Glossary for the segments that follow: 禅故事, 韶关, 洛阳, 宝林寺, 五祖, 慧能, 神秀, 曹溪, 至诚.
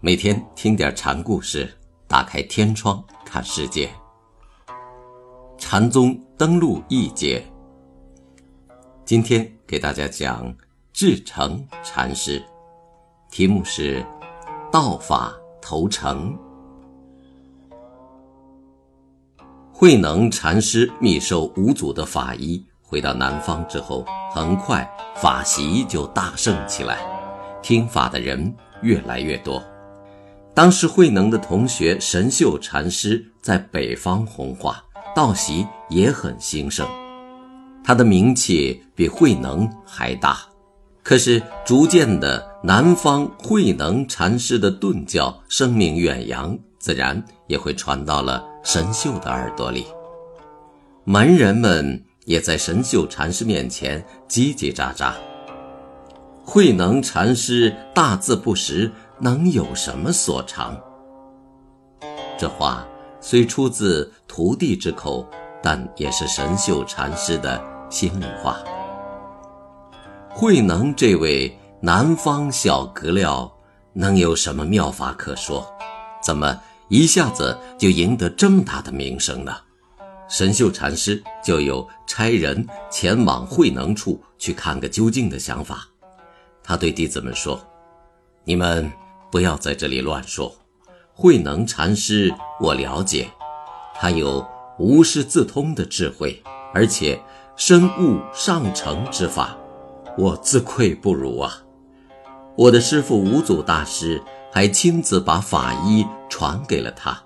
每天听点禅故事，打开天窗看世界。禅宗登陆一节，今天给大家讲至诚禅师，题目是道法投诚。慧能禅师密授五祖的法衣，回到南方之后，很快法席就大盛起来，听法的人越来越多。当时慧能的同学神秀禅师在北方弘化，道席也很兴盛，他的名气比慧能还大。可是逐渐的，南方慧能禅师的顿教声名远扬，自然也会传到了神秀的耳朵里。门人们也在神秀禅师面前叽叽喳喳。慧能禅师大字不识，能有什么所长？这话虽出自徒弟之口，但也是神秀禅师的心里话。慧能这位南方小格料能有什么妙法可说？怎么一下子就赢得这么大的名声呢？神秀禅师就有差人前往慧能处去看个究竟的想法。他对弟子们说，你们不要在这里乱说，慧能禅师我了解，他有无师自通的智慧，而且深悟上乘之法，我自愧不如啊。我的师父五祖大师还亲自把法衣传给了他，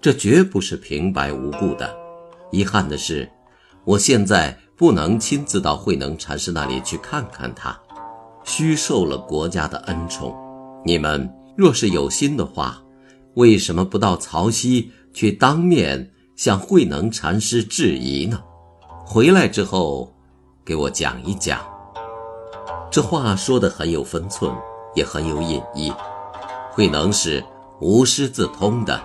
这绝不是平白无故的。遗憾的是，我现在不能亲自到慧能禅师那里去看看他，虚受了国家的恩宠。你们若是有心的话，为什么不到曹溪去当面向慧能禅师质疑呢？回来之后给我讲一讲。这话说得很有分寸，也很有隐意。慧能是无师自通的，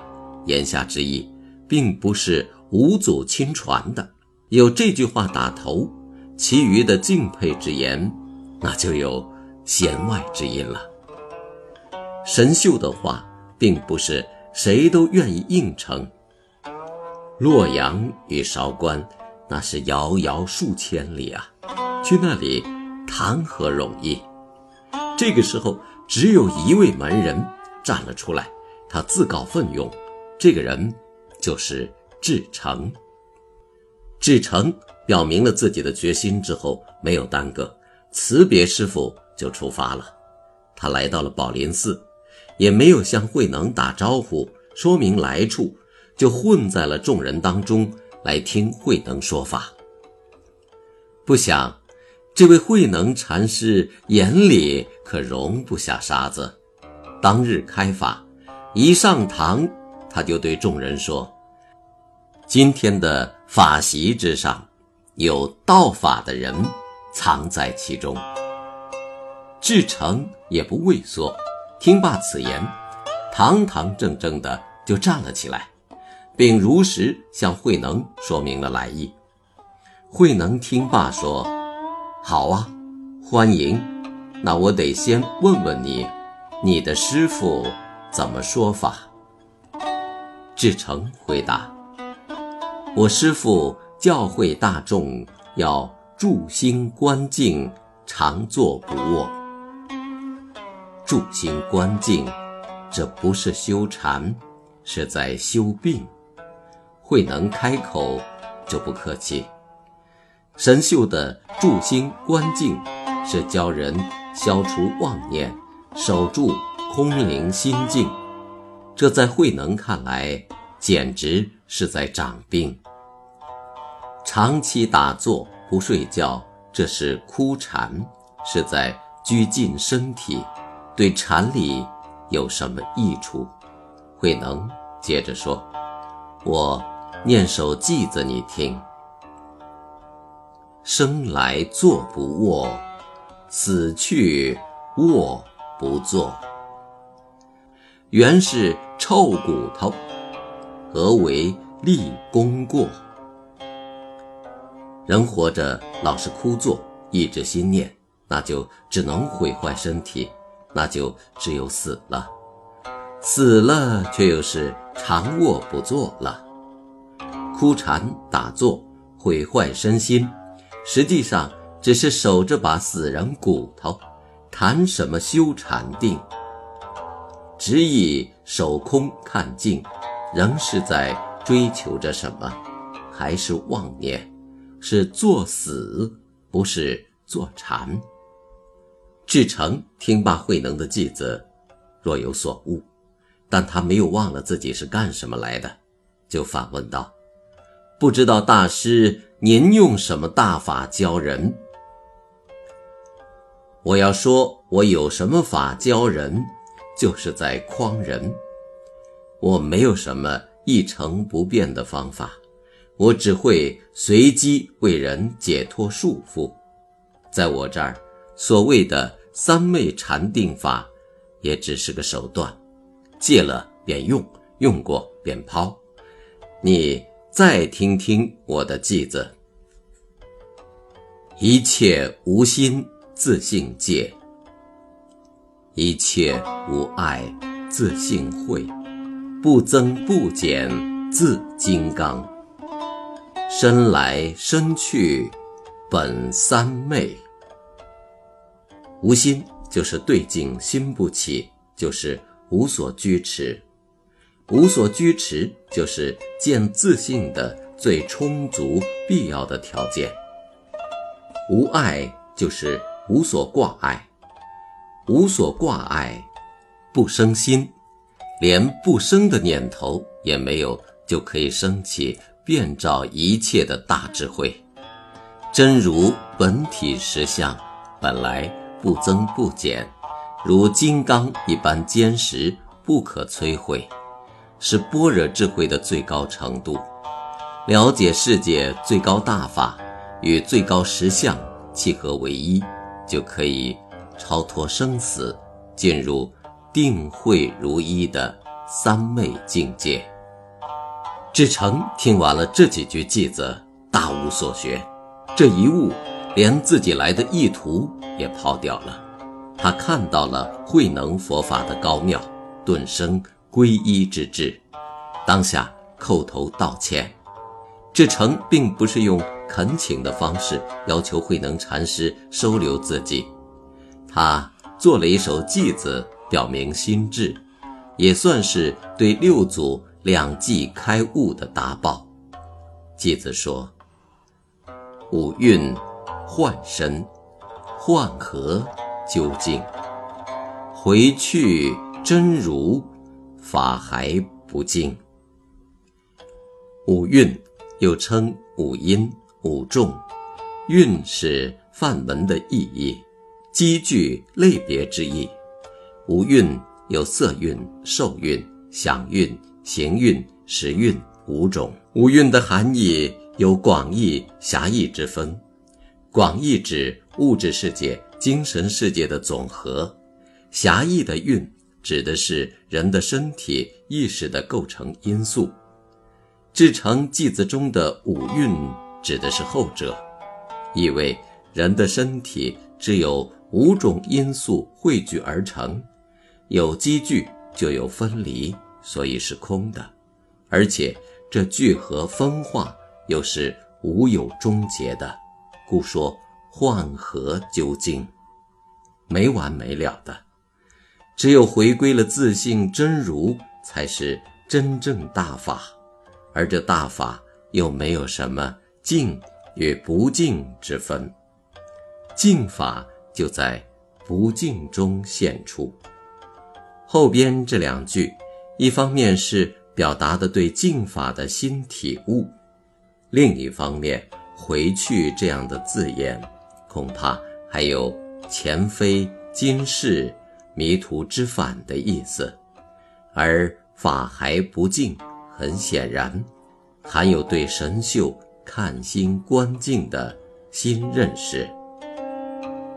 言下之意并不是五祖亲传的。有这句话打头，其余的敬佩之言那就有弦外之音了。神秀的话并不是谁都愿意应承。洛阳与韶关那是遥遥数千里啊，去那里谈何容易？这个时候只有一位门人站了出来，他自告奋勇，这个人就是至诚。至诚表明了自己的决心之后，没有耽搁，辞别师父就出发了。他来到了宝林寺，也没有向慧能打招呼说明来处，就混在了众人当中来听慧能说法。不想这位慧能禅师眼里可容不下沙子，当日开法一上堂，他就对众人说，今天的法席之上有道法的人藏在其中。至诚也不畏缩，听罢此言，堂堂正正的就站了起来，并如实向慧能说明了来意。慧能听罢说，好啊，欢迎，那我得先问问你，你的师父怎么说法？至诚回答，我师父教诲大众要住心观境，常坐不卧。住心观境，这不是修禅，是在修病。慧能开口就不客气。神秀的住心观境是教人消除妄念，守住空灵心境，这在慧能看来简直是在长病。长期打坐不睡觉，这是枯禅，是在拘禁身体，对禅理有什么益处？慧能接着说，我念首偈子你听。生来坐不卧，死去卧不坐。原是臭骨头，何为立功过？人活着老是枯坐，抑制心念，那就只能毁坏身体，那就只有死了。死了却又是长卧不坐了。枯禅打坐，毁坏身心，实际上只是守着把死人骨头，谈什么修禅定？只以守空看净，仍是在追求着什么？还是妄念，是作死，不是作禅。至诚听罢慧能的弟子若有所悟，但他没有忘了自己是干什么来的，就反问道：不知道大师您用什么大法教人？我要说我有什么法教人，就是在诓人。我没有什么一成不变的方法，我只会随机为人解脱束缚。在我这儿，所谓的三昧禅定法也只是个手段，借了便用，用过便抛。你再听听我的偈子：一切无心自性戒，一切无碍自性慧，不增不减自金刚，身来身去本三昧。无心就是对境心不起，就是无所拘持。无所拘持就是见自性的最充足必要的条件。无碍就是无所挂碍。无所挂碍不生心，连不生的念头也没有，就可以升起遍照一切的大智慧。真如本体实相，本来不增不减，如金刚一般坚实，不可摧毁，是般若智慧的最高程度。了解世界最高大法与最高实相契合为一，就可以超脱生死，进入定慧如一的三昧境界。至诚听完了这几句偈子，大无所学。这一悟，连自己来的意图也抛掉了。他看到了慧能佛法的高妙，顿生皈依之志，当下叩头道歉。至诚并不是用恳请的方式要求慧能禅师收留自己，他做了一首偈子表明心志，也算是对六祖两季开悟的答报。偈子说：五蕴幻身，幻合究竟，回去真如法还不尽。五蕴又称五音、五众，蕴是梵文的意义，积聚类别之意。五蕴有色蕴、受蕴、想蕴、行蕴、识蕴五种。五蕴的含义有广义、狭义之分。广义指物质世界、精神世界的总和，狭义的蕴指的是人的身体意识的构成因素。至诚偈子中的五蕴指的是后者，意为人的身体只有五种因素汇聚而成，有积聚就有分离，所以是空的，而且这聚合分化又是无有终结的，故说幻合究竟，没完没了的。只有回归了自性真如，才是真正大法。而这大法又没有什么净与不净之分，净法就在不净中现出。后边这两句，一方面是表达的对净法的新体悟，另一方面回去这样的字眼，恐怕还有前非、今世、迷途知返的意思。而法还不净，很显然含有对神秀看心观境的新认识。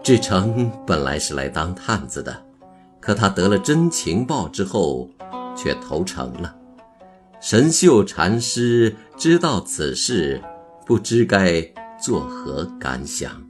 至诚本来是来当探子的，可他得了真情报之后，却投诚了。神秀禅师知道此事，不知该作何感想。